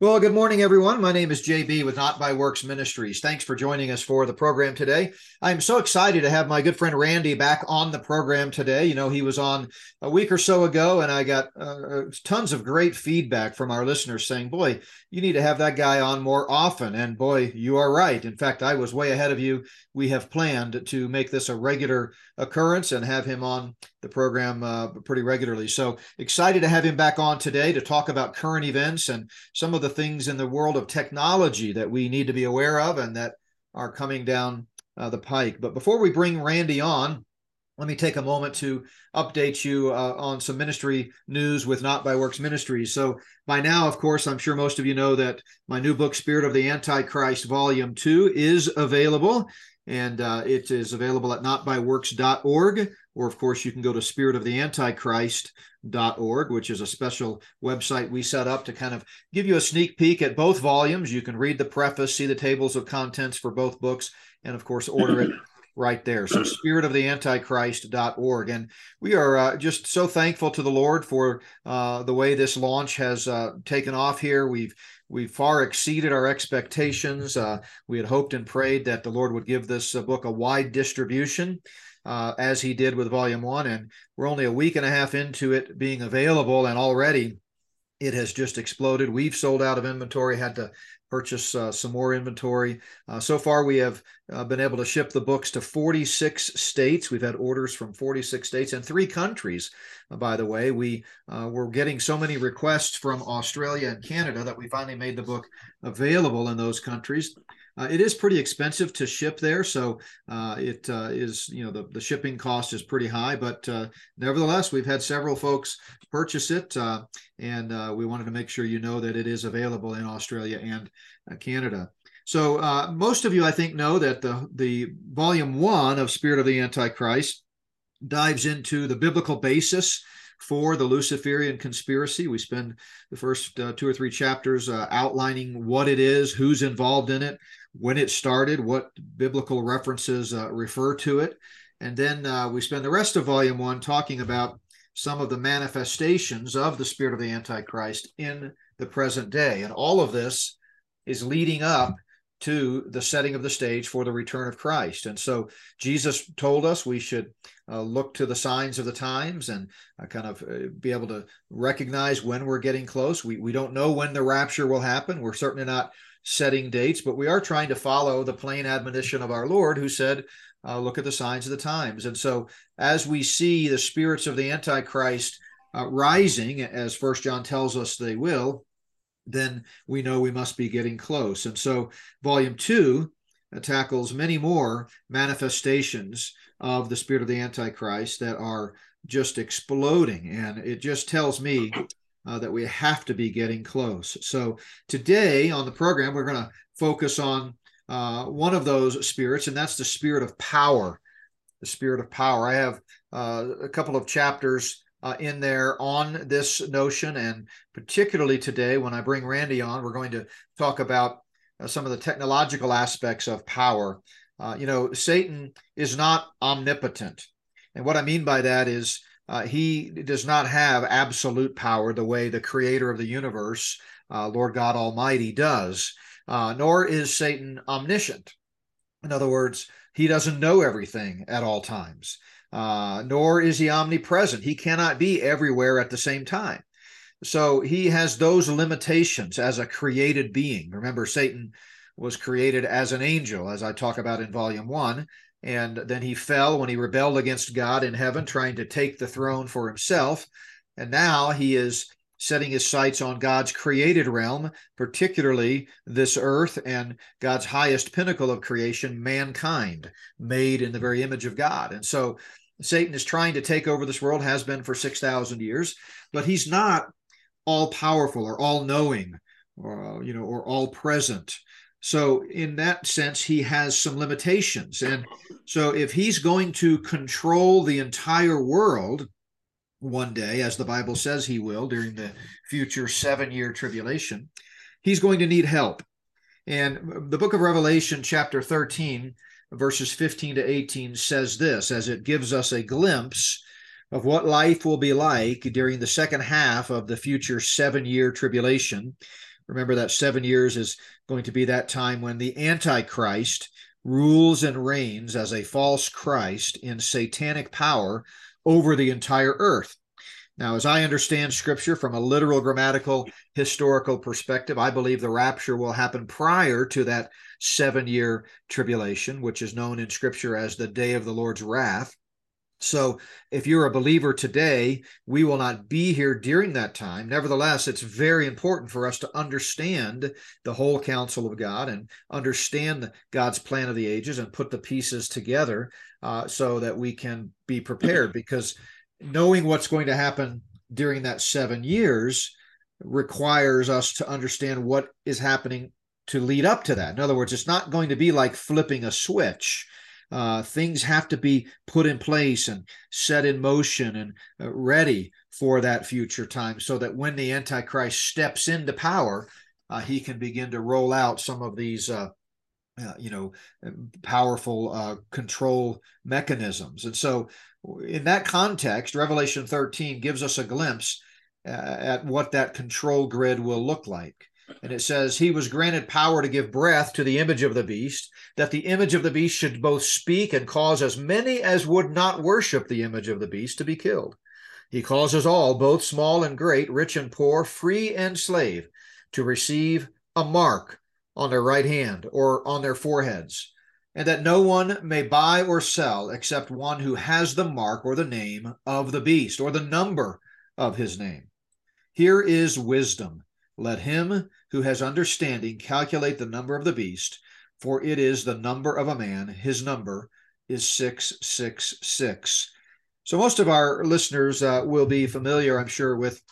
Well, good morning, everyone. My name is JB with Not By Works Ministries. Thanks for joining us for the program today. I'm so excited to have my good friend Randy back on the program today. You know, he was on a week or so ago, and I got tons of great feedback from our listeners saying, boy, you need to have that guy on more often. And boy, you are right. In fact, I was way ahead of you. We have planned to make this a regular occurrence and have him on the program pretty regularly. So excited to have him back on today to talk about current events and some of the things in the world of technology that we need to be aware of and that are coming down the pike. But before we bring Randy on, let me take a moment to update you on some ministry news with Not By Works Ministries. So by now, of course, I'm sure most of you know that my new book, Spirit of the Antichrist, Volume 2, is available. And it is available at notbyworks.org. Or, of course, you can go to spiritoftheantichrist.org, which is a special website we set up to kind of give you a sneak peek at both volumes. You can read the preface, see the tables of contents for both books, and, of course, order it right there. So spiritoftheantichrist.org. And we are just so thankful to the Lord for the way this launch has taken off here. We far exceeded our expectations. We had hoped and prayed that the Lord would give this book a wide distribution, as he did with Volume 1, and we're only a week and a half into it being available, and already it has just exploded. We've sold out of inventory, had to purchase some more inventory. So far, we have been able to ship the books to 46 states. We've had orders from 46 states and 3 countries, by the way. We were getting so many requests from Australia and Canada that we finally made the book available in those countries. It is pretty expensive to ship there, so it is, you know, the shipping cost is pretty high, but nevertheless, we've had several folks purchase it, and we wanted to make sure you know that it is available in Australia and Canada. So most of you, I think, know that the Volume 1 of Spirit of the Antichrist dives into the biblical basis for the Luciferian conspiracy. We spend the first 2 or 3 chapters outlining what it is, who's involved in it, when it started, what biblical references refer to it. And then we spend the rest of Volume 1 talking about some of the manifestations of the Spirit of the Antichrist in the present day. And all of this is leading up to the setting of the stage for the return of Christ. And so Jesus told us we should look to the signs of the times and kind of be able to recognize when we're getting close. We don't know when the rapture will happen. We're certainly not setting dates, but we are trying to follow the plain admonition of our Lord, who said, look at the signs of the times. And so as we see the spirits of the Antichrist rising, as First John tells us they will, then we know we must be getting close. And so Volume 2 tackles many more manifestations of the spirit of the Antichrist that are just exploding. And it just tells me that we have to be getting close. So today on the program, we're going to focus on one of those spirits, and that's the spirit of power. The spirit of power. I have a couple of chapters in there on this notion, and particularly today when I bring Randy on, we're going to talk about some of the technological aspects of power. You know, Satan is not omnipotent, and what I mean by that is he does not have absolute power the way the creator of the universe, Lord God Almighty, does, nor is Satan omniscient. In other words, he doesn't know everything at all times. Nor is he omnipresent. He cannot be everywhere at the same time. So he has those limitations as a created being. Remember, Satan was created as an angel, as I talk about in Volume 1, and then he fell when he rebelled against God in heaven, trying to take the throne for himself. And now he is setting his sights on God's created realm, particularly this earth and God's highest pinnacle of creation, mankind, made in the very image of God. And so Satan is trying to take over this world, has been for 6,000 years, but he's not all-powerful or all-knowing or, you know, or all-present. So in that sense, he has some limitations. And so if he's going to control the entire world one day, as the Bible says he will during the future 7-year tribulation, he's going to need help. And the book of Revelation, chapter 13, verses 15 to 18 says this, as it gives us a glimpse of what life will be like during the second half of the future 7-year tribulation, Remember that 7 years is going to be that time when the Antichrist rules and reigns as a false Christ in satanic power over the entire earth. Now, as I understand Scripture from a literal, grammatical, historical perspective, I believe the rapture will happen prior to that 7-year tribulation, which is known in Scripture as the day of the Lord's wrath. So if you're a believer today, we will not be here during that time. Nevertheless, it's very important for us to understand the whole counsel of God and understand God's plan of the ages and put the pieces together so that we can be prepared, because knowing what's going to happen during that 7 years requires us to understand what is happening to lead up to that. In other words, it's not going to be like flipping a switch. Things have to be put in place and set in motion and ready for that future time, so that when the Antichrist steps into power, he can begin to roll out some of these, powerful control mechanisms. And so in that context, Revelation 13 gives us a glimpse at what that control grid will look like. And it says, he was granted power to give breath to the image of the beast, that the image of the beast should both speak and cause as many as would not worship the image of the beast to be killed. He causes all, both small and great, rich and poor, free and slave, to receive a mark on their right hand or on their foreheads, and that no one may buy or sell except one who has the mark or the name of the beast or the number of his name. Here is wisdom. Let him who has understanding calculate the number of the beast, for it is the number of a man. His number is 666. So most of our listeners will be familiar, I'm sure, with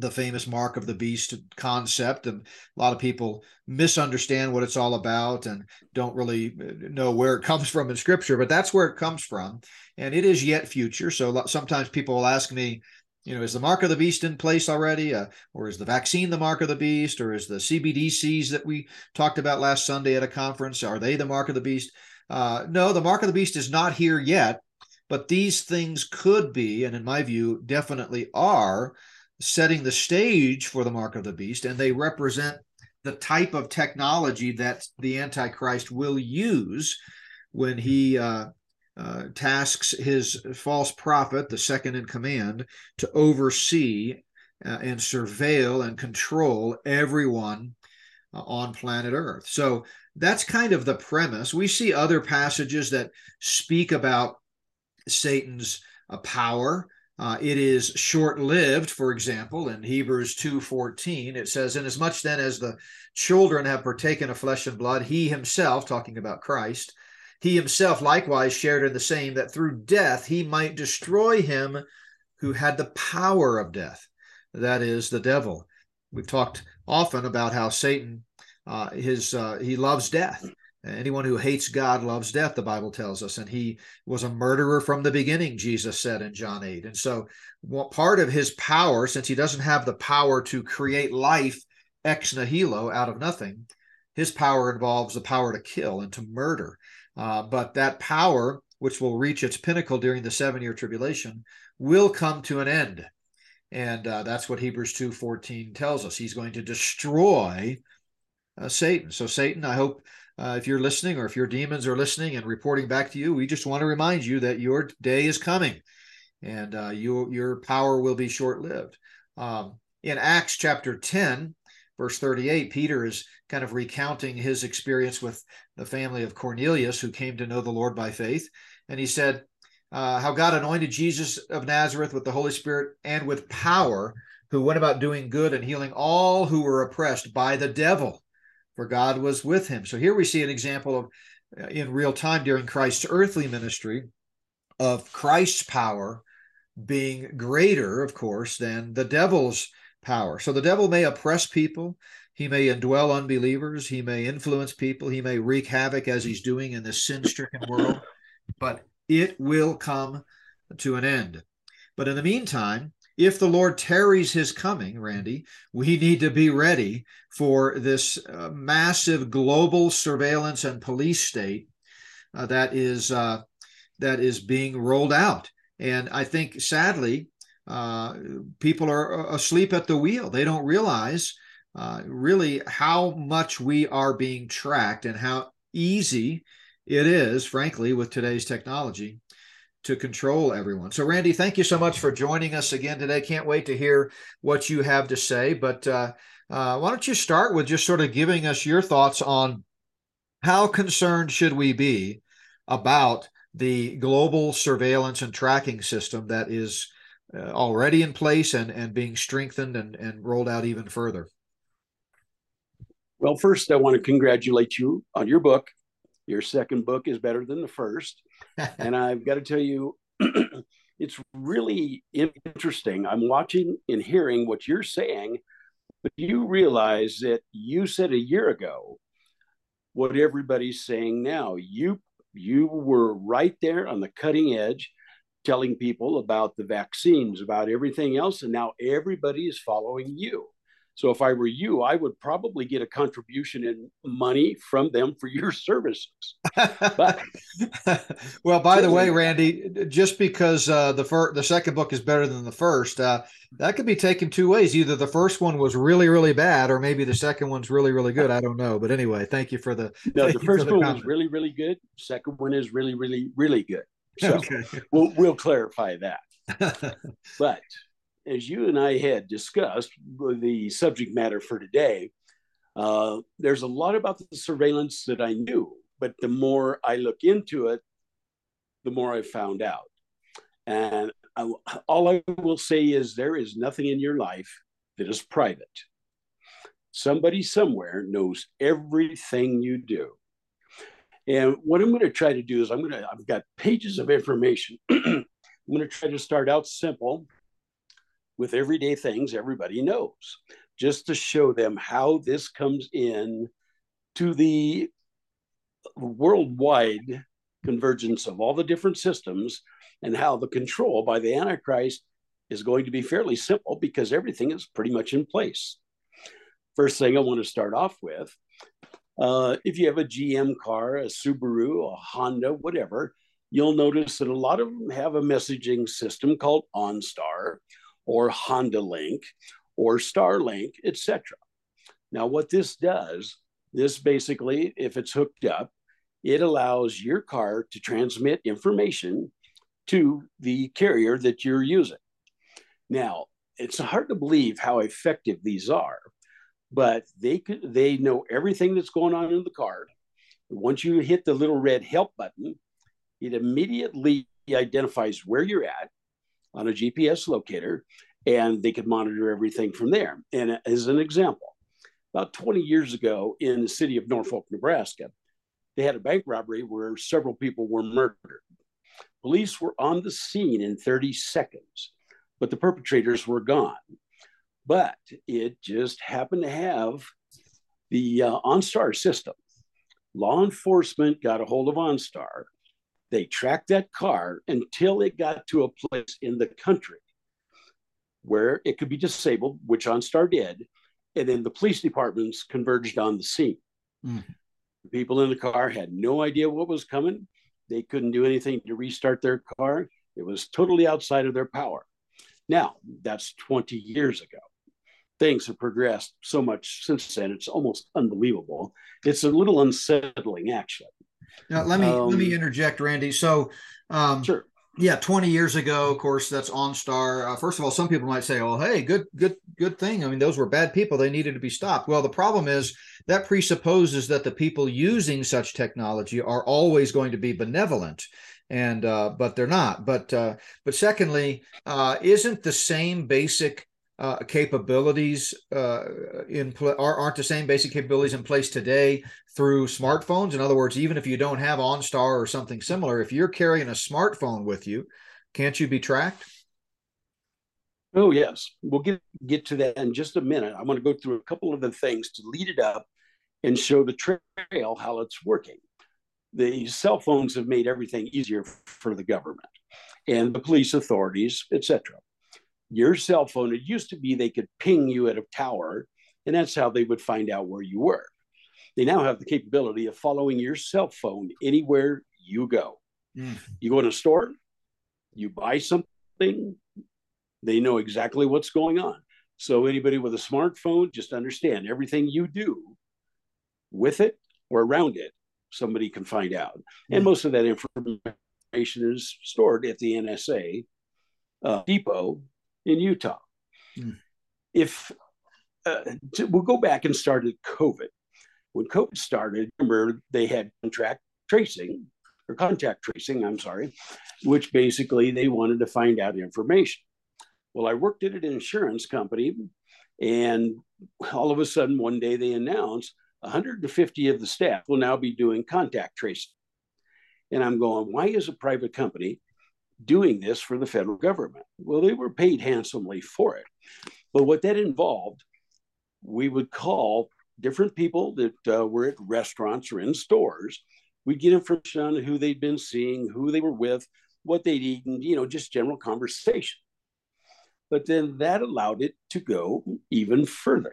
the famous mark of the beast concept. And a lot of people misunderstand what it's all about and don't really know where it comes from in Scripture, but that's where it comes from. And it is yet future. So sometimes people will ask me, is the mark of the beast in place already? Or is the vaccine the mark of the beast? Or is the CBDCs that we talked about last Sunday at a conference, are they the mark of the beast? No, the mark of the beast is not here yet, but these things could be, and in my view, definitely are, setting the stage for the mark of the beast, and they represent the type of technology that the Antichrist will use when he tasks his false prophet, the second in command, to oversee and surveil and control everyone on planet Earth. So that's kind of the premise. We see other passages that speak about Satan's power. It is short-lived, for example, in Hebrews 2:14. It says, "Inasmuch then as the children have partaken of flesh and blood, he himself," talking about Christ, "he himself likewise shared in the same, that through death he might destroy him who had the power of death," that is, the devil. We've talked often about how Satan, he loves death. Anyone who hates God loves death, the Bible tells us. And he was a murderer from the beginning, Jesus said in John 8. And so part of his power, since he doesn't have the power to create life ex nihilo out of nothing, his power involves the power to kill and to murder. But that power, which will reach its pinnacle during the 7-year tribulation, will come to an end. And that's what Hebrews 2:14 tells us. He's going to destroy Satan. So Satan, I hope if you're listening, or if your demons are listening and reporting back to you, we just want to remind you that your day is coming, and your power will be short-lived. In Acts chapter 10, Verse 38, Peter is kind of recounting his experience with the family of Cornelius, who came to know the Lord by faith. And he said how God anointed Jesus of Nazareth with the Holy Spirit and with power, who went about doing good and healing all who were oppressed by the devil, for God was with him. So here we see an example of, in real time during Christ's earthly ministry, of Christ's power being greater, of course, than the devil's power. So the devil may oppress people, he may indwell unbelievers, he may influence people, he may wreak havoc as he's doing in this sin-stricken world, but it will come to an end. But in the meantime, if the Lord tarries his coming, Randy, we need to be ready for this massive global surveillance and police state that is being rolled out. And I think, sadly, people are asleep at the wheel. They don't realize really how much we are being tracked and how easy it is, frankly, with today's technology to control everyone. So, Randy, thank you so much for joining us again today. Can't wait to hear what you have to say. But why don't you start with just sort of giving us your thoughts on how concerned should we be about the global surveillance and tracking system that is already in place and being strengthened and rolled out even further? Well, first, I want to congratulate you on your book. Your second book is better than the first. And I've got to tell you, it's really interesting. I'm watching and hearing what you're saying, but you realize that you said a year ago what everybody's saying now. You were right there on the cutting edge telling people about the vaccines, about everything else, and now everybody is following you. So if I were you, I would probably get a contribution in money from them for your services. But, well, by the way, Randy, just because the second book is better than the first, that could be taken two ways. Either the first one was really, really bad, or maybe the second one's really, really good. I don't know. But anyway, thank you for the comment. Was really, really good. Second one is really, really, really good. So okay. we'll clarify that. But as you and I had discussed the subject matter for today, there's a lot about the surveillance that I knew, but the more I look into it, the more I found out. And all I will say is there is nothing in your life that is private. Somebody somewhere knows everything you do. And what I'm going to try to do is I've got pages of information. I'm going to try to start out simple with everyday things everybody knows, just to show them how this comes in to the worldwide convergence of all the different systems and how the control by the Antichrist is going to be fairly simple because everything is pretty much in place. First thing I want to start off with, if you have a GM car, a Subaru, a Honda, whatever, you'll notice that a lot of them have a messaging system called OnStar, or Honda Link, or StarLink, etc. Now, what this does, this basically, if it's hooked up, it allows your car to transmit information to the carrier that you're using. Now, it's hard to believe how effective these are, but they know everything that's going on in the car. Once you hit the little red help button, it immediately identifies where you're at on a GPS locator, and they could monitor everything from there. And as an example, about 20 years ago in the city of Norfolk, Nebraska, they had a bank robbery where several people were murdered. Police were on the scene in 30 seconds, but the perpetrators were gone. But it just happened to have the OnStar system. Law enforcement got a hold of OnStar. They tracked that car until it got to a place in the country where it could be disabled, which OnStar did, and then the police departments converged on the scene. The people in the car had no idea what was coming. They couldn't do anything to restart their car. It was totally outside of their power. Now, that's 20 years ago. Things have progressed so much since then, it's almost unbelievable. It's a little unsettling, actually. Now, let me interject, Randy. So, sure. Yeah, 20 years ago, of course, that's OnStar. First of all, some people might say, "Oh, hey, good thing." I mean, those were bad people. They needed to be stopped. Well, the problem is that presupposes that the people using such technology are always going to be benevolent, and but they're not. But secondly, isn't the same basic capabilities aren't the same basic capabilities in place today through smartphones? In other words, even if you don't have OnStar or something similar, if you're carrying a smartphone with you, can't you be tracked? Oh, yes. We'll get to that in just a minute. I'm going to go through a couple of the things to lead it up and show the trail how it's working. The cell phones have made everything easier for the government and the police authorities, etc. Your cell phone, it used to be they could ping you at a tower, and that's how they would find out where you were. They now have the capability of following your cell phone anywhere you go. You go in a store, you buy something, they know exactly what's going on. So anybody with a smartphone, just understand everything you do with it or around it, somebody can find out. And most of that information is stored at the NSA depot in Utah. If we'll go back and start at COVID. When COVID started, remember they had contact tracing, which basically they wanted to find out information. Well, I worked at an insurance company, and all of a sudden one day they announced 150 of the staff will now be doing contact tracing. And I'm going, why is a private company doing this for the federal government? Well, they were paid handsomely for it. But what that involved, we would call different people that were at restaurants or in stores. We'd get information on who they'd been seeing, who they were with, what they'd eaten, you know, just general conversation. But then that allowed it to go even further.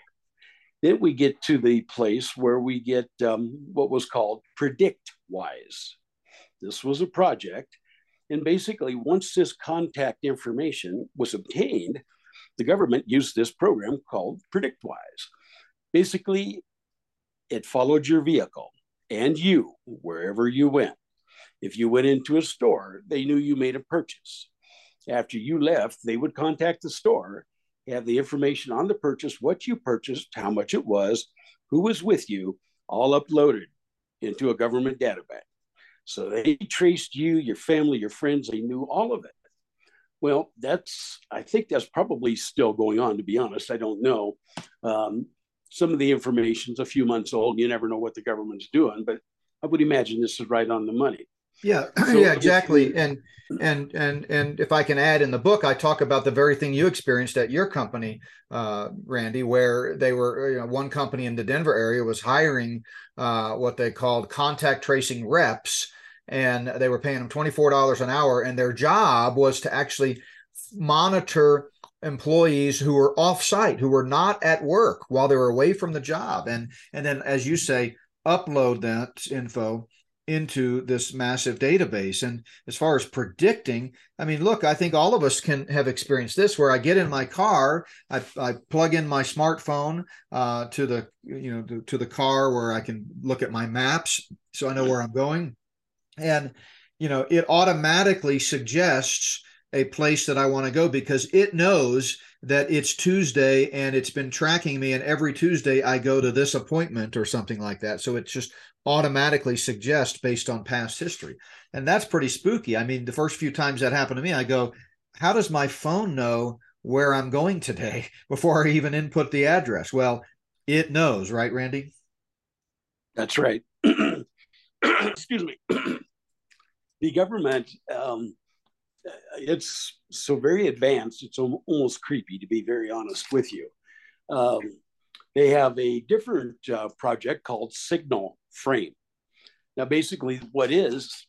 Then we get to the place where we get what was called PredictWise. This was a project. And basically, once this contact information was obtained, the government used this program called PredictWise. Basically, it followed your vehicle and you, wherever you went. If you went into a store, they knew you made a purchase. After you left, they would contact the store, have the information on the purchase, what you purchased, how much it was, who was with you, all uploaded into a government database. So they traced you, your family, your friends, they knew all of it. Well, I think that's probably still going on, to be honest. I don't know. Some of the information's a few months old. You never know what the government's doing, but I would imagine this is right on the money. Yeah, so yeah, exactly. And if I can add, in the book, I talk about the very thing you experienced at your company, Randy, where they were, one company in the Denver area was hiring what they called contact tracing reps, and they were paying them $24 an hour. And their job was to actually monitor employees who were off-site, who were not at work while they were away from the job. And then, as you say, upload that info into this massive database. And as far as predicting, I mean, look, I think all of us can have experienced this, where I get in my car, I plug in my smartphone to the car, where I can look at my maps so I know where I'm going. And, it automatically suggests a place that I want to go, because it knows that it's Tuesday and it's been tracking me. And every Tuesday I go to this appointment or something like that. So it just automatically suggests based on past history. And that's pretty spooky. I mean, the first few times that happened to me, I go, how does my phone know where I'm going today before I even input the address? Well, it knows, right, Randy? That's right. Excuse me. The government, it's so very advanced, it's almost creepy, to be very honest with you. They have a different project called Signal Frame. Now, basically what is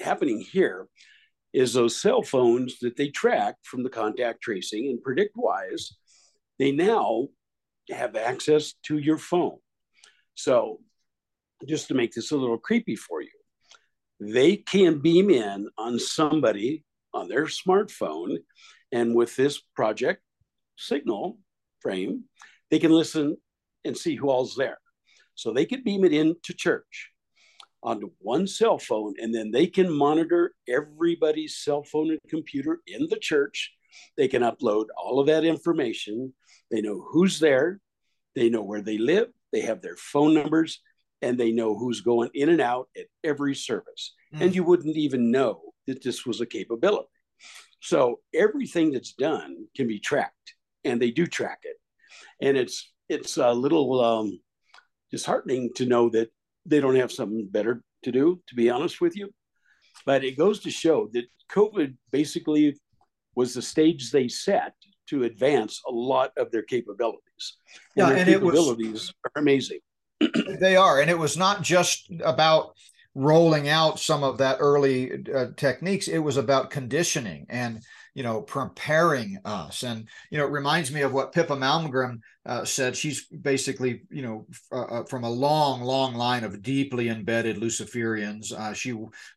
happening here is those cell phones that they track from the contact tracing and PredictWise, they now have access to your phone. So just to make this a little creepy for you, they can beam in on somebody on their smartphone, and with this project Signal Frame, they can listen and see who all's there. So they could beam it into church onto one cell phone, and then they can monitor everybody's cell phone and computer in the church. They can upload all of that information. They know who's there. They know where they live. They have their phone numbers, and they know who's going in and out at every service. And you wouldn't even know that this was a capability. So everything that's done can be tracked, and they do track it. And it's a little disheartening to know that they don't have something better to do, to be honest with you. But it goes to show that COVID basically was the stage they set to advance a lot of their capabilities. And their capabilities are amazing. They are. And it was not just about rolling out some of that early techniques. It was about conditioning and you know, preparing us. And, you know, it reminds me of what Pippa Malmgren said. She's basically, you know, from a long, long line of deeply embedded Luciferians.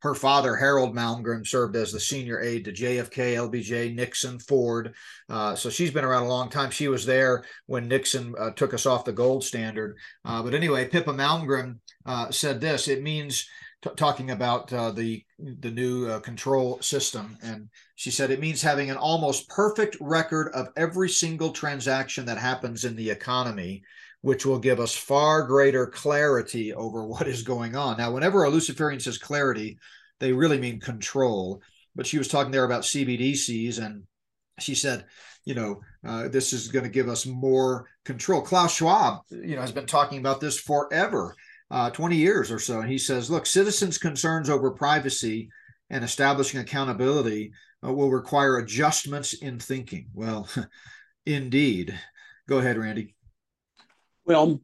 Her father, Harold Malmgren, served as the senior aide to JFK, LBJ, Nixon, Ford. So she's been around a long time. She was there when Nixon took us off the gold standard. But anyway, Pippa Malmgren said this. It means, talking about the new control system, and she said it means having an almost perfect record of every single transaction that happens in the economy, which will give us far greater clarity over what is going on. Now, whenever a Luciferian says clarity, they really mean control. But she was talking there about CBDCs, and she said, you know, this is going to give us more control. Klaus Schwab, you know, has been talking about this forever. 20 years or so. And he says, look, citizens' concerns over privacy and establishing accountability will require adjustments in thinking. Well, indeed. Go ahead, Randy. Well,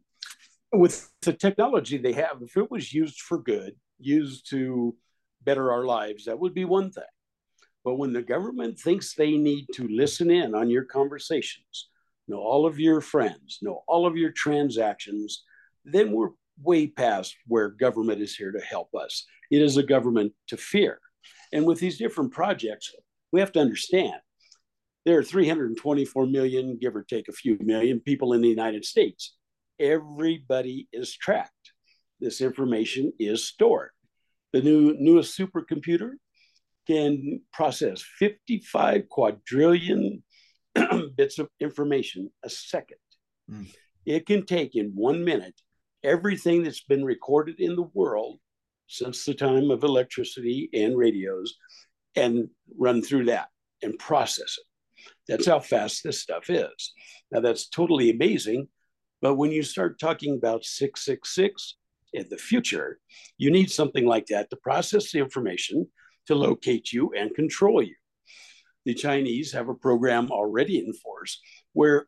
with the technology they have, if it was used for good, used to better our lives, that would be one thing. But when the government thinks they need to listen in on your conversations, know all of your friends, know all of your transactions, then we're way past where government is here to help us. It is a government to fear. And with these different projects, we have to understand there are 324 million, give or take a few million people in the United States. Everybody is tracked. This information is stored. The newest supercomputer can process 55 quadrillion bits of information a second. Mm. It can take in 1 minute everything that's been recorded in the world since the time of electricity and radios and run through that and process it. That's how fast this stuff is. Now, that's totally amazing. But when you start talking about 666 in the future, you need something like that to process the information, to locate you and control you. The Chinese have a program already in force where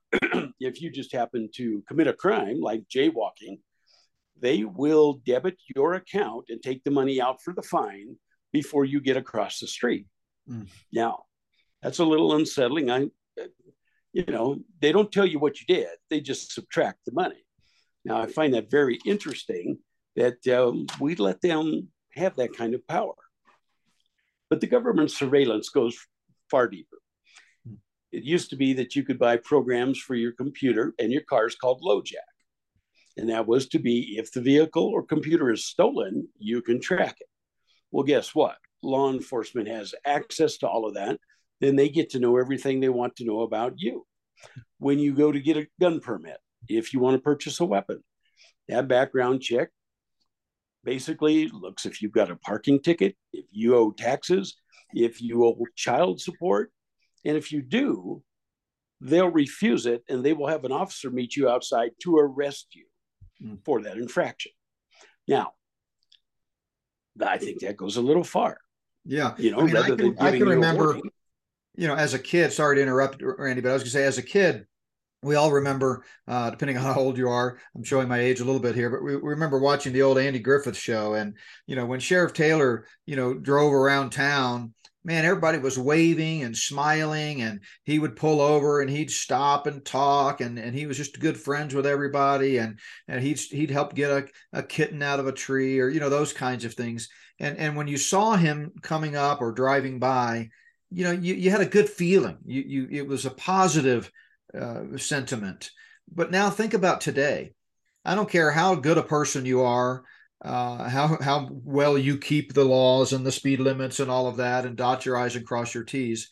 if you just happen to commit a crime like jaywalking, they will debit your account and take the money out for the fine before you get across the street. Mm. Now, that's a little unsettling. You know, they don't tell you what you did. They just subtract the money. Now, I find that very interesting that we let them have that kind of power. But the government surveillance goes far deeper. Mm. It used to be that you could buy programs for your computer and your cars called LoJack. And that was to be, if the vehicle or computer is stolen, you can track it. Well, guess what? Law enforcement has access to all of that. Then they get to know everything they want to know about you. When you go to get a gun permit, if you want to purchase a weapon, that background check basically looks if you've got a parking ticket, if you owe taxes, if you owe child support. And if you do, they'll refuse it and they will have an officer meet you outside to arrest you for that infraction. Now, I think that goes a little far. Yeah. You know, I mean, I can remember, you know, as a kid, sorry to interrupt, Randy, but I was gonna say as a kid, we all remember, depending on how old you are, I'm showing my age a little bit here, but we remember watching the old Andy Griffith show. And, you know, when Sheriff Taylor, you know, drove around town, man, everybody was waving and smiling, and he would pull over and he'd stop and talk, and he was just good friends with everybody, and he'd help get a kitten out of a tree, or, you know, those kinds of things. And when you saw him coming up or driving by, you know, you had a good feeling. It was a positive sentiment. But now think about today. I don't care how good a person you are, how well you keep the laws and the speed limits and all of that and dot your I's and cross your T's.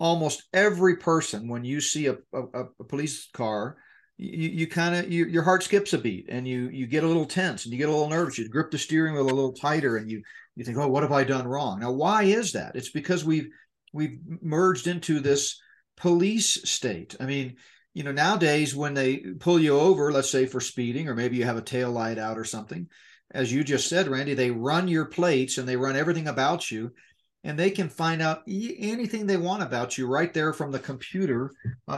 Almost every person, when you see a police car, you kind of your heart skips a beat, and you get a little tense and you get a little nervous. You grip the steering wheel a little tighter and you think, oh, what have I done wrong? Now, why is that? It's because we've merged into this police state. I mean, you know, nowadays when they pull you over, let's say for speeding, or maybe you have a tail light out or something, as you just said, Randy, they run your plates and they run everything about you, and they can find out anything they want about you right there from the computer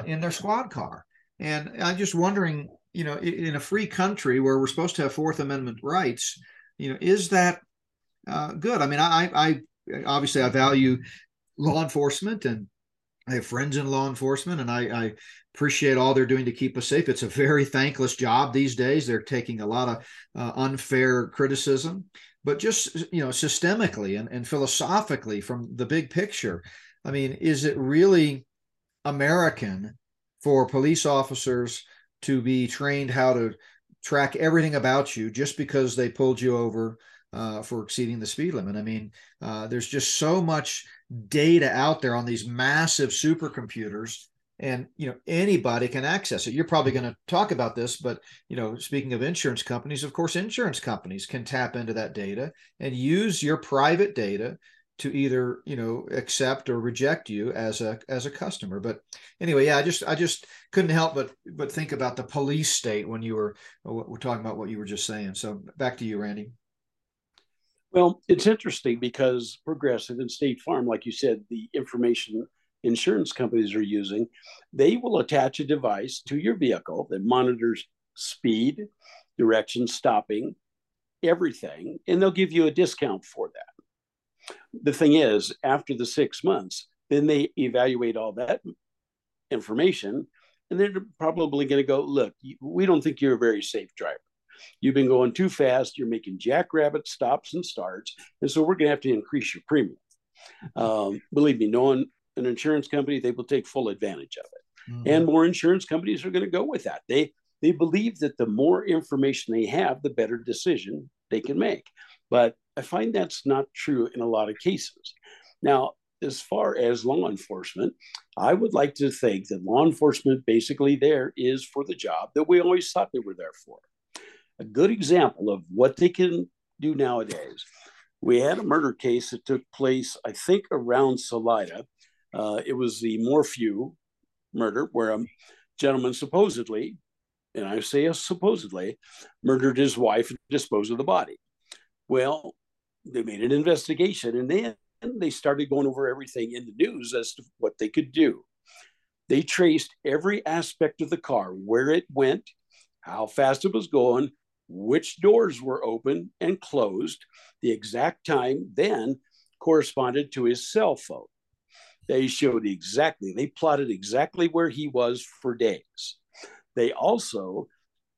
in their squad car. And I'm just wondering, you know, in a free country where we're supposed to have Fourth Amendment rights, you know, is that good? I mean, I obviously value law enforcement and I have friends in law enforcement, and I appreciate all they're doing to keep us safe. It's a very thankless job these days. They're taking a lot of unfair criticism, but just, you know, systemically and philosophically from the big picture, I mean, is it really American for police officers to be trained how to track everything about you just because they pulled you over for exceeding the speed limit? I mean, there's just so much data out there on these massive supercomputers, and, you know, anybody can access it. You're probably going to talk about this, but, you know, speaking of insurance companies, of course, insurance companies can tap into that data and use your private data to either, you know, accept or reject you as a customer. But anyway, yeah, I just couldn't help but think about the police state when you were talking about what you were just saying. So back to you, Randy. Well, it's interesting because Progressive and State Farm, like you said, the information insurance companies are using, they will attach a device to your vehicle that monitors speed, direction, stopping, everything, and they'll give you a discount for that. The thing is, after the 6 months, then they evaluate all that information, and they're probably going to go, look, we don't think you're a very safe driver. You've been going too fast. You're making jackrabbit stops and starts. And so we're going to have to increase your premium. Believe me, knowing an insurance company, they will take full advantage of it. Mm-hmm. And more insurance companies are going to go with that. They believe that the more information they have, the better decision they can make. But I find that's not true in a lot of cases. Now, as far as law enforcement, I would like to think that law enforcement basically there is for the job that we always thought they were there for. A good example of what they can do nowadays. We had a murder case that took place, I think, around Salida. It was the Morphew murder, where a gentleman supposedly, and I say supposedly, murdered his wife and disposed of the body. Well, they made an investigation, and then they started going over everything in the news as to what they could do. They traced every aspect of the car, where it went, how fast it was going, which doors were open and closed. The exact time then corresponded to his cell phone. They showed exactly, they plotted exactly where he was for days. They also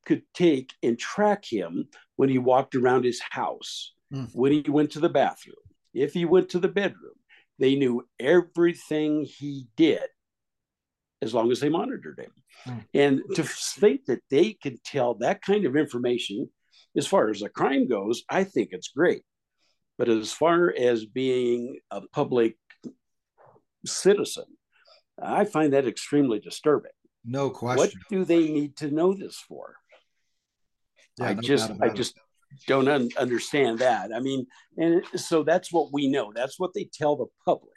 could take and track him when he walked around his house, when he went to the bathroom, if he went to the bedroom. They knew everything he did, as long as they monitored him. And to think that they could tell that kind of information, as far as a crime goes, I think it's great. But as far as being a public citizen, I find that extremely disturbing. No question. What do they need to know this for? Yeah, I just don't understand that. I mean, and so that's what we know. That's what they tell the public.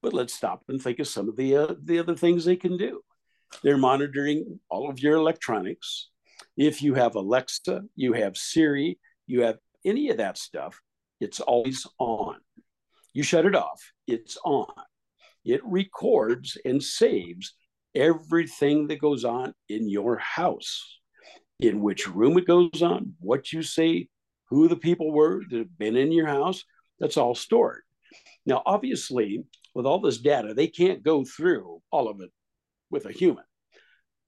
But let's stop and think of some of the other things they can do. They're monitoring all of your electronics. If you have Alexa, you have Siri, you have any of that stuff, it's always on. You shut it off, it's on. It records and saves everything that goes on in your house, in which room it goes on, what you say, who the people were that have been in your house. That's all stored. Now, obviously, with all this data, they can't go through all of it with a human.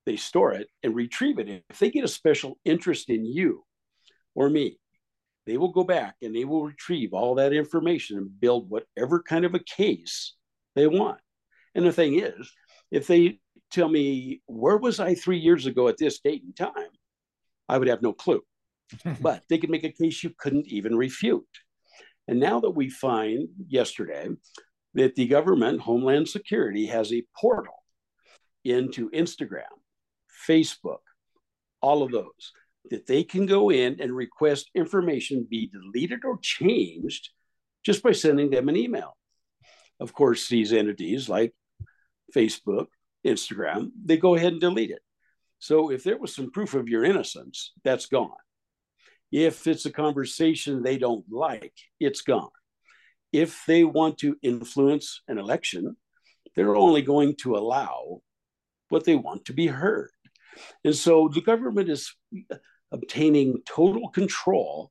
They store it and retrieve it. If they get a special interest in you or me, they will go back and they will retrieve all that information and build whatever kind of a case they want. And the thing is, if they tell me, where was I 3 years ago at this date and time, I would have no clue. But they could make a case you couldn't even refute. And now that we find yesterday that the government, Homeland Security, has a portal into Instagram, Facebook, all of those, that they can go in and request information be deleted or changed just by sending them an email. Of course, these entities like Facebook, Instagram, they go ahead and delete it. So if there was some proof of your innocence, that's gone. If it's a conversation they don't like, it's gone. If they want to influence an election, they're only going to allow what they want to be heard. And so the government is obtaining total control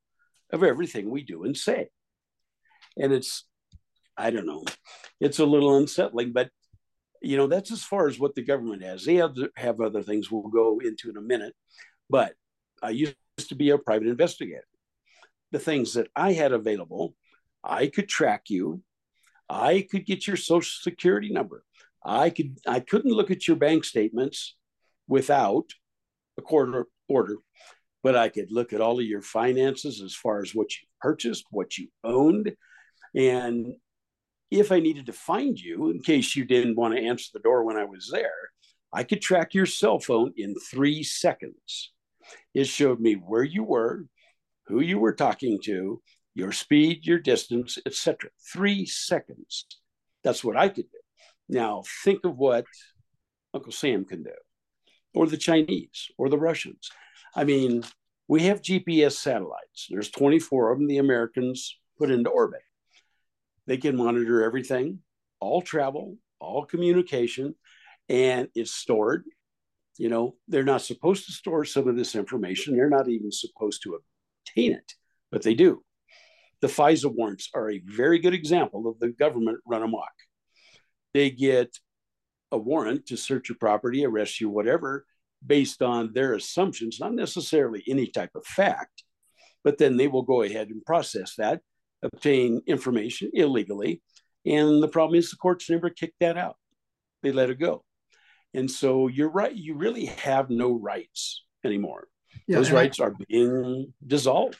of everything we do and say. And it's, I don't know, it's a little unsettling, but you know, that's as far as what the government has. They have other things we'll go into in a minute, but I used to be a private investigator. The things that I had available, I could track you. I could get your social security number. I couldn't look at your bank statements without a court order, but I could look at all of your finances as far as what you purchased, what you owned. And if I needed to find you, in case you didn't want to answer the door when I was there, I could track your cell phone in 3 seconds. It showed me where you were, who you were talking to, your speed, your distance, etc. 3 seconds. That's what I could do. Now, think of what Uncle Sam can do, or the Chinese, or the Russians. I mean, we have GPS satellites. There's 24 of them the Americans put into orbit. They can monitor everything, all travel, all communication, and it's stored. You know, they're not supposed to store some of this information. They're not even supposed to obtain it, but they do. The FISA warrants are a very good example of the government run amok. They get a warrant to search your property, arrest you, whatever, based on their assumptions, not necessarily any type of fact, but then they will go ahead and process that, obtain information illegally. And the problem is the courts never kick that out. They let it go. And so you're right. You really have no rights anymore. Yeah, those rights are being dissolved.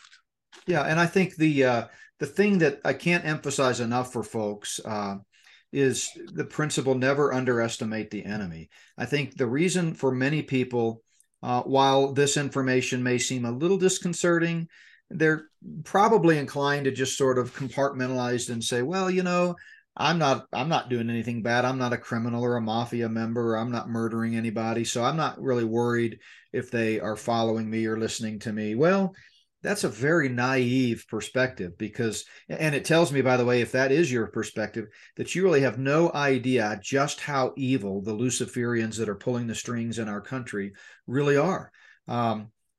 Yeah. And I think the thing that I can't emphasize enough for folks, is the principle never underestimate the enemy. I think the reason for many people, while this information may seem a little disconcerting, they're probably inclined to just sort of compartmentalize and say, well, you know, I'm not doing anything bad. I'm not a criminal or a mafia member. Or I'm not murdering anybody. So I'm not really worried if they are following me or listening to me. Well, that's a very naive perspective because, and it tells me, by the way, if that is your perspective, that you really have no idea just how evil the Luciferians that are pulling the strings in our country really are.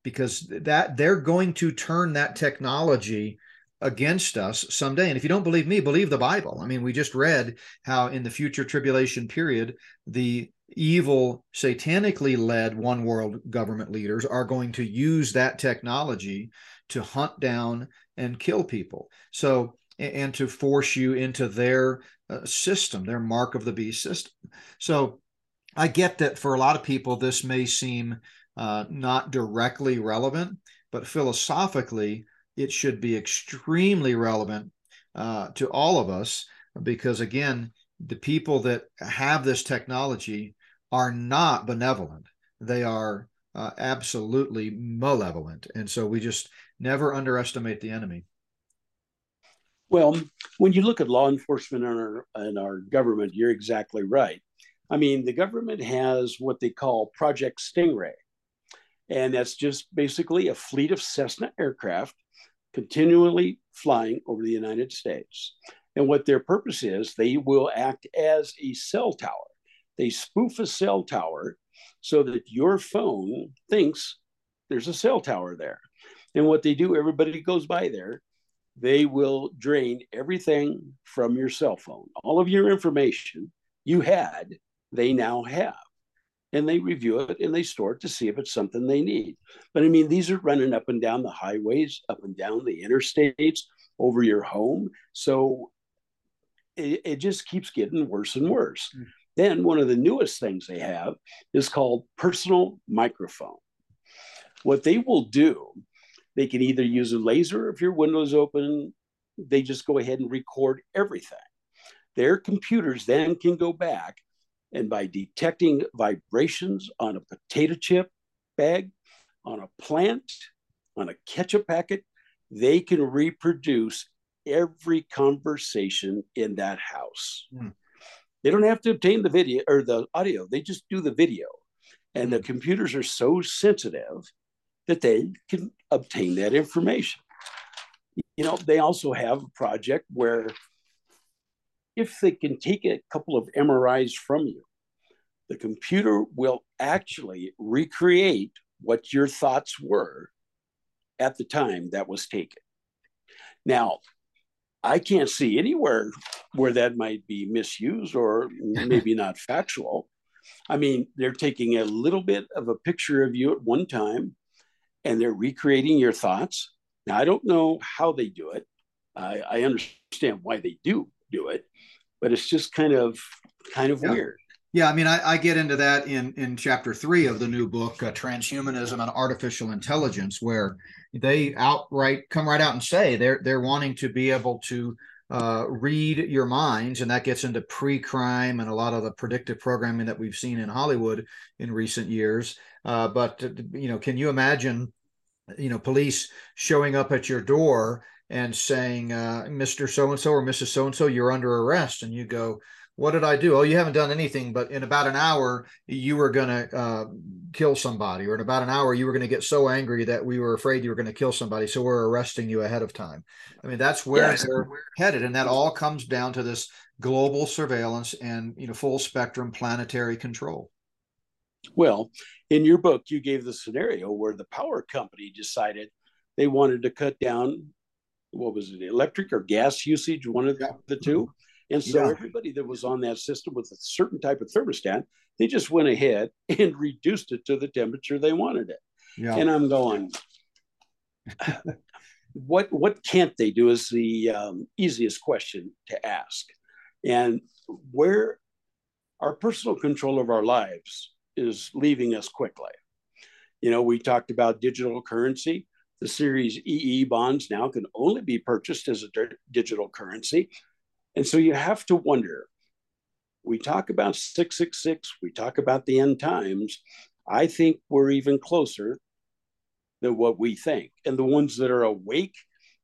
Because that they're going to turn that technology against us someday. And if you don't believe me, believe the Bible. I mean, we just read how in the future tribulation period, the evil, satanically led one world government leaders are going to use that technology to hunt down and kill people. So, and to force you into their system, their mark of the beast system. So I get that for a lot of people, this may seem not directly relevant, but philosophically, it should be extremely relevant to all of us, because again, the people that have this technology are not benevolent. They are absolutely malevolent. And so we just never underestimate the enemy. Well, when you look at law enforcement and our government, you're exactly right. I mean, the government has what they call Project Stingray. And that's just basically a fleet of Cessna aircraft continually flying over the United States. And what their purpose is, they will act as a cell tower. They spoof a cell tower so that your phone thinks there's a cell tower there. And what they do, everybody goes by there, they will drain everything from your cell phone. All of your information you had, they now have. And they review it and they store it to see if it's something they need. But I mean, these are running up and down the highways, up and down the interstates, over your home. So it just keeps getting worse and worse. Mm-hmm. Then one of the newest things they have is called personal microphone. What they will do, they can either use a laser if your window's open, they just go ahead and record everything. Their computers then can go back and by detecting vibrations on a potato chip bag, on a plant, on a ketchup packet, they can reproduce every conversation in that house. Mm. They don't have to obtain the video or the audio. They just do the video. And the computers are so sensitive that they can obtain that information. You know, they also have a project where if they can take a couple of MRIs from you, the computer will actually recreate what your thoughts were at the time that was taken. Now, I can't see anywhere where that might be misused or maybe not factual. I mean, they're taking a little bit of a picture of you at one time and they're recreating your thoughts. Now, I don't know how they do it. I understand why they do it, but it's just kind of weird. Yeah, I mean, I get into that in chapter 3 of the new book, Transhumanism and Artificial Intelligence, where they outright come right out and say they're wanting to be able to read your minds, and that gets into pre-crime and a lot of the predictive programming that we've seen in Hollywood in recent years. But you know, can you imagine, you know, police showing up at your door and saying, "Mr. So-and-so or Mrs. So-and-so, you're under arrest," and you go, "What did I do?" "Oh, you haven't done anything, but in about an hour, you were going to kill somebody, or in about an hour, you were going to get so angry that we were afraid you were going to kill somebody, so we're arresting you ahead of time." I mean, that's where they're headed, and that all comes down to this global surveillance and, you know, full-spectrum planetary control. Well, in your book, you gave the scenario where the power company decided they wanted to cut down, what was it, electric or gas usage, one of the two? And so everybody that was on that system with a certain type of thermostat, they just went ahead and reduced it to the temperature they wanted it. Yeah. And I'm going, what can't they do is the easiest question to ask. And where our personal control of our lives is leaving us quickly. You know, we talked about digital currency. The series EE bonds now can only be purchased as a digital currency. And so you have to wonder, we talk about 666, we talk about the end times. I think we're even closer than what we think. And the ones that are awake,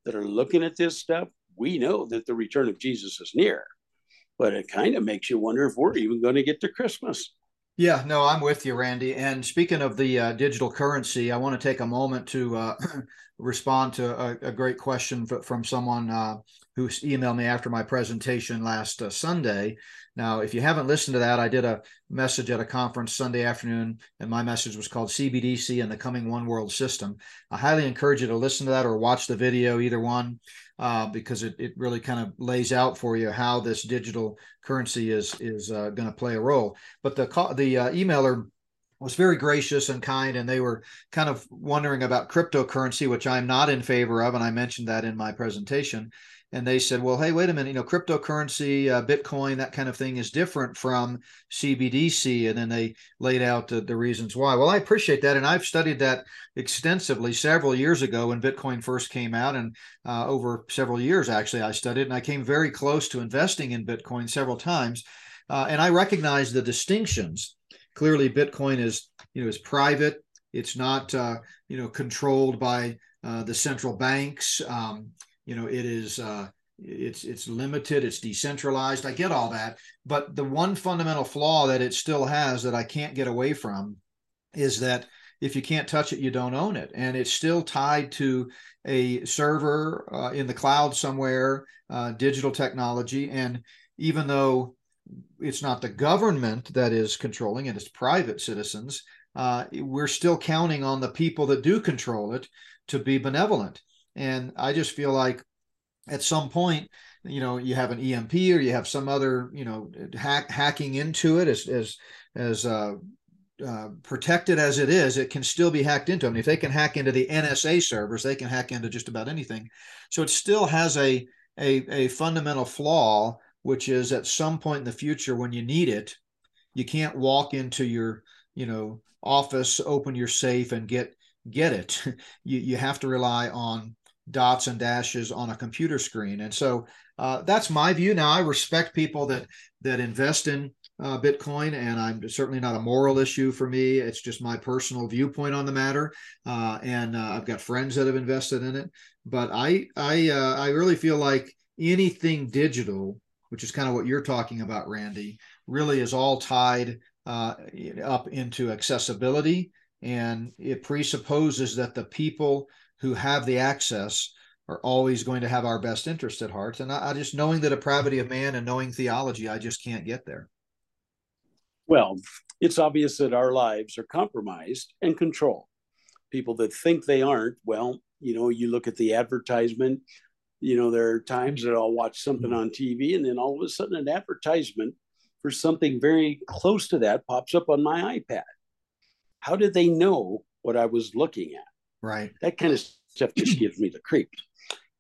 that are looking at this stuff, we know that the return of Jesus is near. But it kind of makes you wonder if we're even going to get to Christmas. Yeah, no, I'm with you, Randy. And speaking of the digital currency, I want to take a moment to respond to a great question from someone who emailed me after my presentation last Sunday. Now, if you haven't listened to that, I did a message at a conference Sunday afternoon, and my message was called CBDC and the Coming One World System. I highly encourage you to listen to that or watch the video, either one, because it really kind of lays out for you how this digital currency is going to play a role. But the emailer was very gracious and kind, and they were kind of wondering about cryptocurrency, which I'm not in favor of, and I mentioned that in my presentation. And they said, well, hey, wait a minute, you know, cryptocurrency, Bitcoin, that kind of thing is different from CBDC. And then they laid out the reasons why. Well, I appreciate that. And I've studied that extensively several years ago when Bitcoin first came out. And over several years, actually, I studied, and I came very close to investing in Bitcoin several times. And I recognize the distinctions. Clearly, Bitcoin is, you know, is private. It's not, you know, controlled by the central banks. You know, it is, it's limited, it's decentralized. I get all that. But the one fundamental flaw that it still has that I can't get away from is that if you can't touch it, you don't own it. And it's still tied to a server in the cloud somewhere, digital technology. And even though it's not the government that is controlling it, it's private citizens, we're still counting on the people that do control it to be benevolent. And I just feel like at some point, you know, you have an EMP or you have some other, you know, hacking into it as protected as it is, it can still be hacked into. I mean, if they can hack into the NSA servers, they can hack into just about anything. So it still has a fundamental flaw, which is at some point in the future when you need it, you can't walk into your, you know, office, open your safe and get it. You have to rely on dots and dashes on a computer screen. And so that's my view. Now, I respect people that invest in Bitcoin, and I'm certainly not a moral issue for me. It's just my personal viewpoint on the matter. And I've got friends that have invested in it. But I really feel like anything digital, which is kind of what you're talking about, Randy, really is all tied up into accessibility. And it presupposes that the people who have the access are always going to have our best interest at heart. And I just, knowing the depravity of man and knowing theology, I just can't get there. Well, it's obvious that our lives are compromised and controlled. People that think they aren't, well, you know, you look at the advertisement You know, there are times that I'll watch something on TV and then all of a sudden an advertisement for something very close to that pops up on my iPad. How did they know what I was looking at? Right. That kind of stuff just gives me the creeps.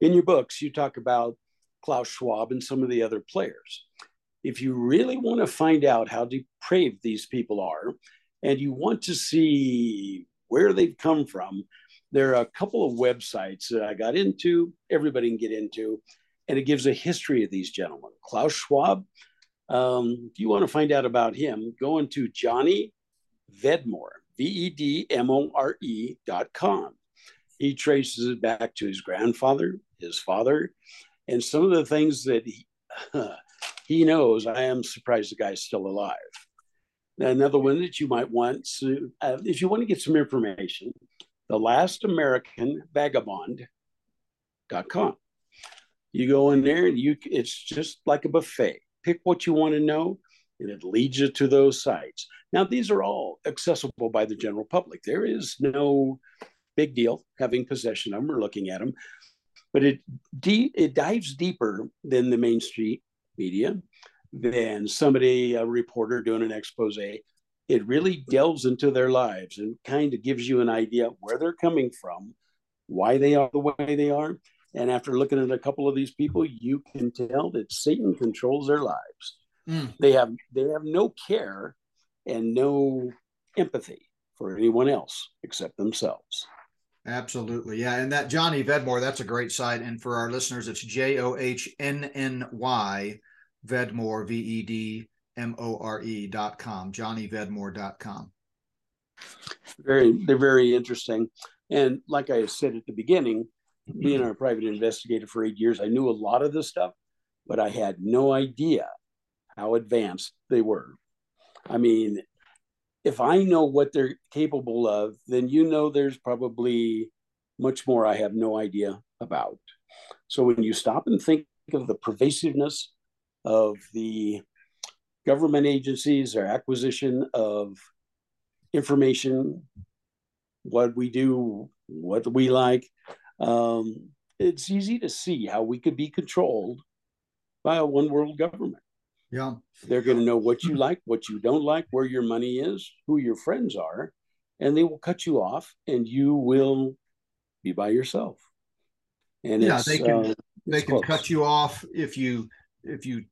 In your books, you talk about Klaus Schwab and some of the other players. If you really want to find out how depraved these people are, and you want to see where they've come from, there are a couple of websites that I got into, everybody can get into, and it gives a history of these gentlemen. Klaus Schwab, if you want to find out about him, go into Johnny Vedmore, vedmore.com. He traces it back to his grandfather, his father, and some of the things that he knows. I am surprised the guy's still alive. Now, another one that you might want, to, if you want to get some information, the Last American Vagabond.com. You go in there and it's just like a buffet. Pick what you want to know, and it leads you to those sites. Now, these are all accessible by the general public. There is no big deal having possession of them or looking at them, but it dives deeper than the mainstream media, than somebody, a reporter doing an expose. It really delves into their lives and kind of gives you an idea of where they're coming from, why they are the way they are. And after looking at a couple of these people, you can tell that Satan controls their lives. Mm. They have no care and no empathy for anyone else except themselves. Absolutely. Yeah. And that Johnny Vedmore, that's a great site. And for our listeners, it's Johnny Vedmore, vedmore.com, johnnyvedmore.com. They're very interesting. And like I said at the beginning, being a private investigator for 8 years, I knew a lot of this stuff, but I had no idea how advanced they were. I mean, if I know what they're capable of, then you know there's probably much more I have no idea about. So when you stop and think of the pervasiveness of the government agencies, their acquisition of information, what we do, what we like, it's easy to see how we could be controlled by a one world government. Yeah. They're going to know what you like, what you don't like, where your money is, who your friends are, and they will cut you off and you will be by yourself. And yeah, they can cut you off if you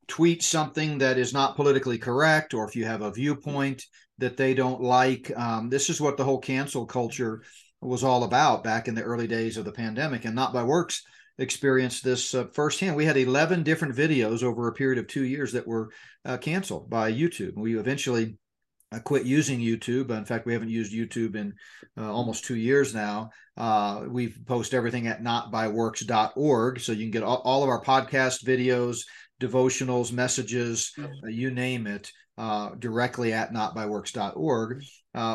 tweet something that is not politically correct, or if you have a viewpoint that they don't like. This is what the whole cancel culture was all about back in the early days of the pandemic, and Not By Works experienced this firsthand. We had 11 different videos over a period of 2 years that were canceled by YouTube. We eventually quit using YouTube. In fact, we haven't used YouTube in almost 2 years now. We post everything at notbyworks.org, so you can get all of our podcast videos, devotionals, messages, you name it, directly at notbyworks.org,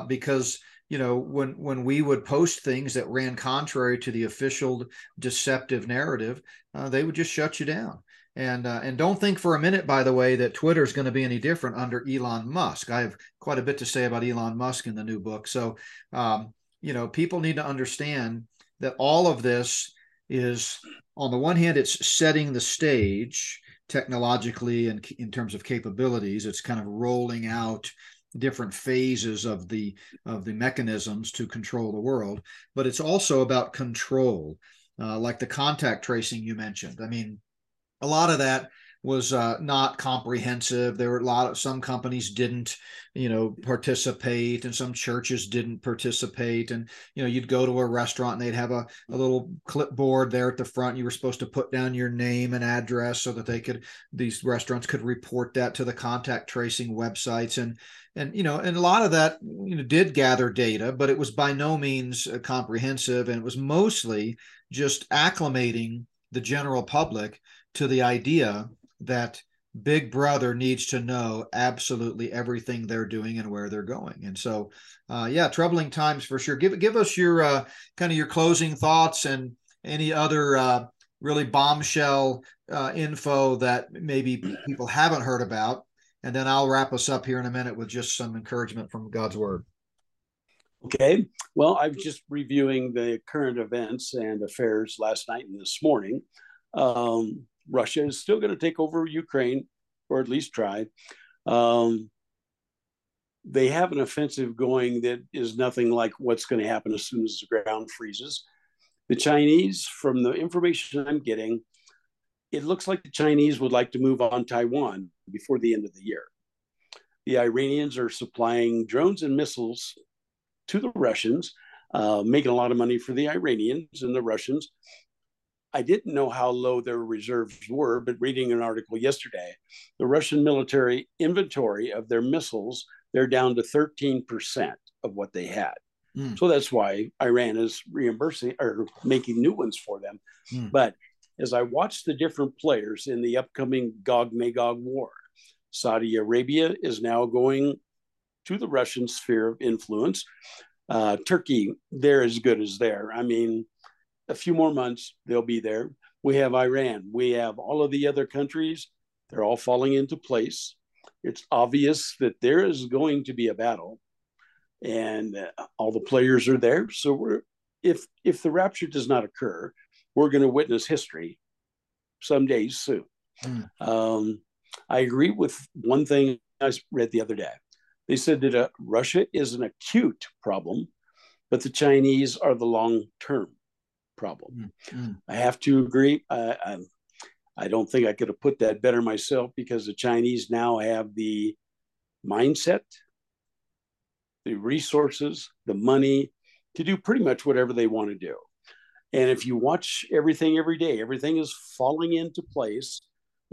because you know, when we would post things that ran contrary to the official deceptive narrative, they would just shut you down. And don't think for a minute, by the way, that Twitter is going to be any different under Elon Musk. I have quite a bit to say about Elon Musk in the new book. So, you know, people need to understand that all of this is, on the one hand, it's setting the stage technologically and in terms of capabilities. It's kind of rolling out different phases of the mechanisms to control the world, but it's also about control, like the contact tracing you mentioned. I mean, a lot of that was not comprehensive. There were some companies didn't, you know, participate, and some churches didn't participate. And, you know, you'd go to a restaurant and they'd have a little clipboard there at the front. You were supposed to put down your name and address so that these restaurants could report that to the contact tracing websites. And, you know, and a lot of that, you know, did gather data, but it was by no means comprehensive. And it was mostly just acclimating the general public to the idea that Big Brother needs to know absolutely everything they're doing and where they're going. And so, yeah, troubling times for sure. Give us your kind of your closing thoughts and any other really bombshell info that maybe people haven't heard about. And then I'll wrap us up here in a minute with just some encouragement from God's Word. Okay. Well, I was just reviewing the current events and affairs last night and this morning. Russia is still going to take over Ukraine, or at least try. They have an offensive going that is nothing like what's going to happen as soon as the ground freezes. The Chinese, from the information I'm getting, it looks like the Chinese would like to move on Taiwan before the end of the year. The Iranians are supplying drones and missiles to the Russians, making a lot of money for the Iranians and the Russians. I didn't know how low their reserves were, but reading an article yesterday, the Russian military inventory of their missiles, they're down to 13% of what they had. Mm. So that's why Iran is reimbursing or making new ones for them. Mm. But as I watch the different players in the upcoming Gog-Magog war, Saudi Arabia is now going to the Russian sphere of influence. Turkey, they're as good as there. I mean, a few more months, they'll be there. We have Iran. We have all of the other countries. They're all falling into place. It's obvious that there is going to be a battle, and all the players are there. So we're, if the rapture does not occur, we're going to witness history someday soon. Mm. I agree with one thing I read the other day. They said that Russia is an acute problem, but the Chinese are the long-term problem. Mm. I have to agree. I don't think I could have put that better myself, because the Chinese now have the mindset, the resources, the money to do pretty much whatever they want to do. And if you watch everything every day, everything is falling into place.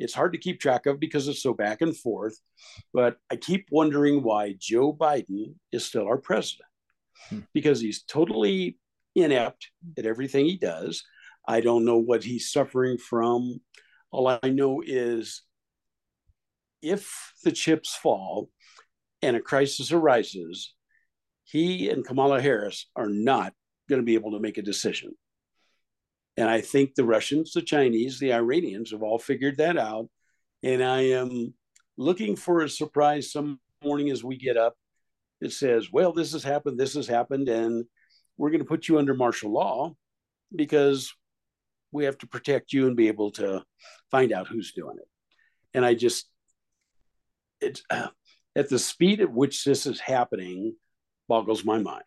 It's hard to keep track of because it's so back and forth. But I keep wondering why Joe Biden is still our president, because he's totally inept at everything he does. I don't know what he's suffering from. All I know is if the chips fall and a crisis arises, he and Kamala Harris are not going to be able to make a decision. And I think the Russians, the Chinese, the Iranians have all figured that out. And I am looking for a surprise some morning as we get up that says, well, this has happened, and we're going to put you under martial law because we have to protect you and be able to find out who's doing it. And I just, it's at the speed at which this is happening boggles my mind.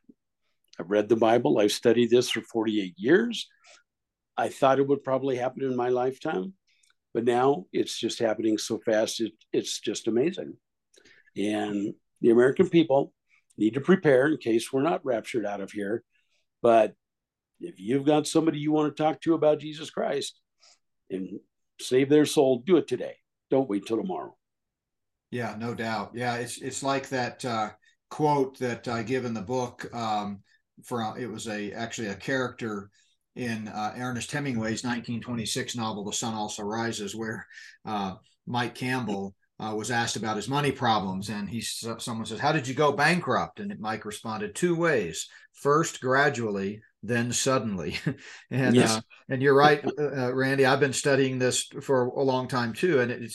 I've read the Bible. I've studied this for 48 years. I thought it would probably happen in my lifetime, but now it's just happening so fast. It's just amazing. And the American people need to prepare in case we're not raptured out of here. But if you've got somebody you want to talk to about Jesus Christ and save their soul, do it today. Don't wait till tomorrow. Yeah, no doubt. Yeah, it's like that quote that I give in the book. It was actually a character in Ernest Hemingway's 1926 novel, The Sun Also Rises, where Mike Campbell was asked about his money problems, and someone says, "How did you go bankrupt?" And Mike responded, "Two ways. First, gradually, then suddenly." And yes. And you're right, Randy. I've been studying this for a long time too, and it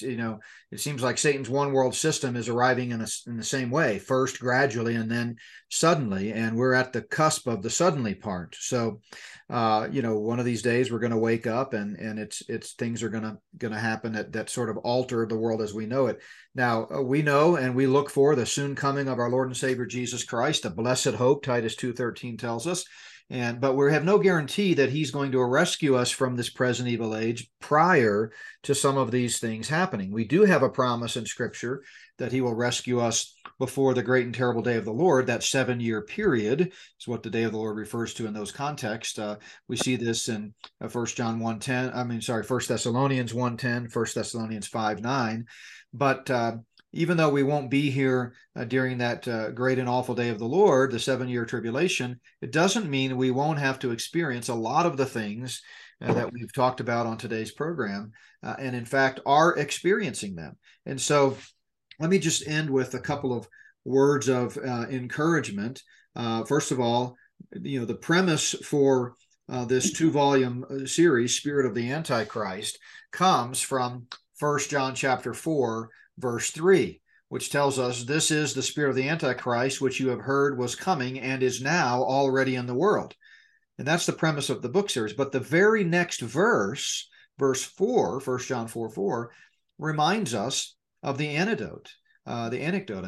seems like Satan's one world system is arriving in the same way: first, gradually, and then suddenly. And we're at the cusp of the suddenly part. So, one of these days we're going to wake up, and it's things are going to happen that sort of alter the world as we know it. Now, we know and we look for the soon coming of our Lord and Savior Jesus Christ, the blessed hope, Titus 2:13 tells us, but we have no guarantee that he's going to rescue us from this present evil age prior to some of these things happening. We do have a promise in Scripture that he will rescue us before the great and terrible day of the Lord. That 7-year period is what the day of the Lord refers to in those contexts. We see this in First Thessalonians 1:10, First Thessalonians 5:9. But even though we won't be here during that great and awful day of the Lord, the 7-year tribulation, it doesn't mean we won't have to experience a lot of the things that we've talked about on today's program, and in fact are experiencing them. And so let me just end with a couple of words of encouragement. First of all, the premise for this 2-volume series, Spirit of the Antichrist, comes from First John chapter 4, verse 3, which tells us, "This is the spirit of the Antichrist, which you have heard was coming and is now already in the world." And that's the premise of the book series. But the very next verse verse 4, 1 John 4, 4, reminds us of the antidote. The antidote,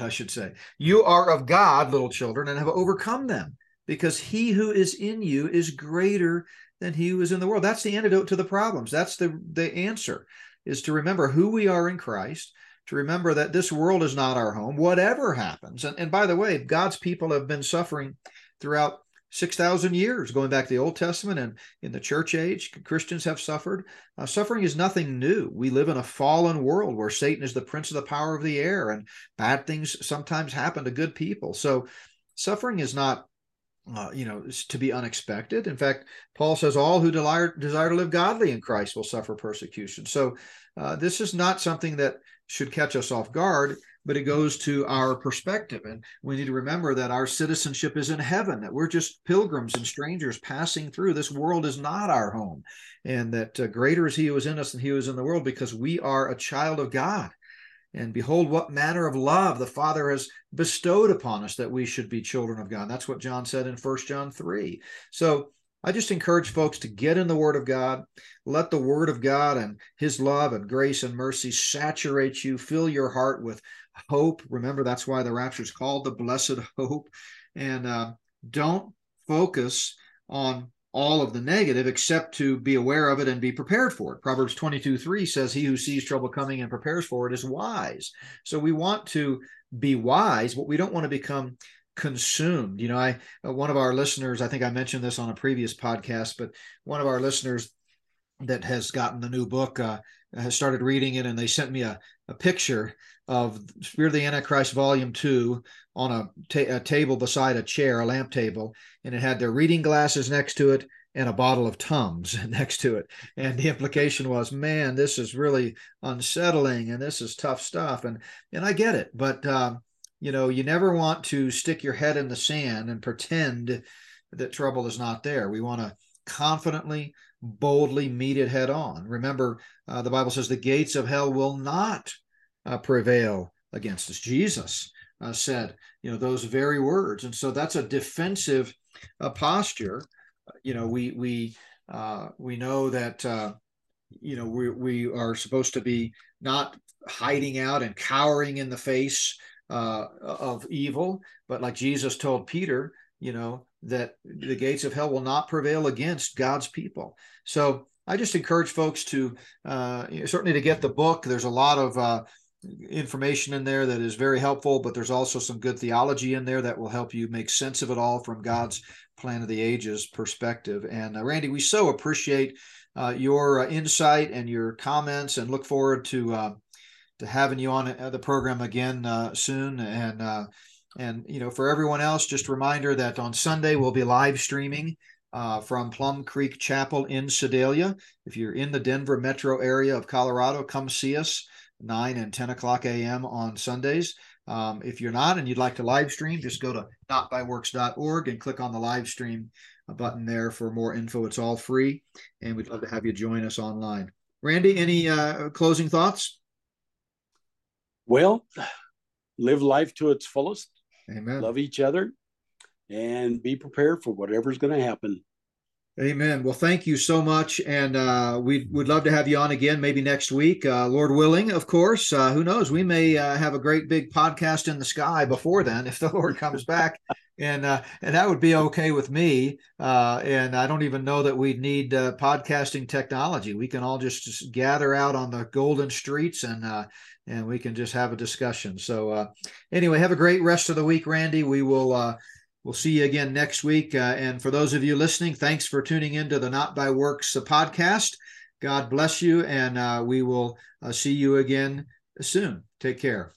I should say. You are of God, little children, and have overcome them, because he who is in you is greater than he who is in the world. That's the antidote to the problems. That's the answer, is to remember who we are in Christ, to remember that this world is not our home, whatever happens. And by the way, God's people have been suffering throughout 6,000 years, going back to the Old Testament, and in the church age, Christians have suffered. Suffering is nothing new. We live in a fallen world where Satan is the prince of the power of the air, and bad things sometimes happen to good people. So suffering is not, to be unexpected. In fact, Paul says all who desire to live godly in Christ will suffer persecution. So this is not something that should catch us off guard, but it goes to our perspective. And we need to remember that our citizenship is in heaven, that we're just pilgrims and strangers passing through. This world is not our home, and that greater is he who is in us than he who is in the world, because we are a child of God. And behold, what manner of love the Father has bestowed upon us, that we should be children of God. That's what John said in 1 John 3. So I just encourage folks to get in the Word of God. Let the Word of God and his love and grace and mercy saturate you, fill your heart with hope. Remember, that's why the rapture is called the blessed hope. And don't focus on all of the negative, except to be aware of it and be prepared for it. Proverbs 22:3 says, he who sees trouble coming and prepares for it is wise. So we want to be wise, but we don't want to become consumed. One of our listeners, I think I mentioned this on a previous podcast, but one of our listeners that has gotten the new book has started reading it, and they sent me a picture of Spirit of the Antichrist Volume 2 on a table beside a chair, a lamp table, and it had their reading glasses next to it and a bottle of Tums next to it. And the implication was, man, this is really unsettling, and this is tough stuff. And I get it, but you never want to stick your head in the sand and pretend that trouble is not there. We want to confidently, boldly meet it head on. Remember, the Bible says the gates of hell will not prevail against us. Jesus said, those very words. And so that's a defensive posture. We know that, we are supposed to be not hiding out and cowering in the face of evil, but like Jesus told Peter, that the gates of hell will not prevail against God's people. So I just encourage folks to certainly to get the book. There's a lot of information in there that is very helpful, but there's also some good theology in there that will help you make sense of it all from God's plan of the ages perspective. And Randy, we so appreciate your insight and your comments, and look forward to having you on the program again soon. And for everyone else, just a reminder that on Sunday, we'll be live streaming from Plum Creek Chapel in Sedalia. If you're in the Denver metro area of Colorado, come see us 9 and 10 o'clock a.m. on Sundays. If you're not and you'd like to live stream, just go to notbyworks.org and click on the live stream button there for more info. It's all free, and we'd love to have you join us online. Randy, any closing thoughts? Well, live life to its fullest. Amen. Love each other and be prepared for whatever's going to happen. Amen. Well, thank you so much. And we would love to have you on again, maybe next week, Lord willing, of course. Who knows? We may have a great big podcast in the sky before then, if the Lord comes back. And that would be okay with me. And I don't even know that we'd need podcasting technology. We can all just gather out on the golden streets and we can just have a discussion. So anyway, have a great rest of the week, Randy. We will we'll see you again next week. And for those of you listening, thanks for tuning into the Not By Works podcast. God bless you, and we will see you again soon. Take care.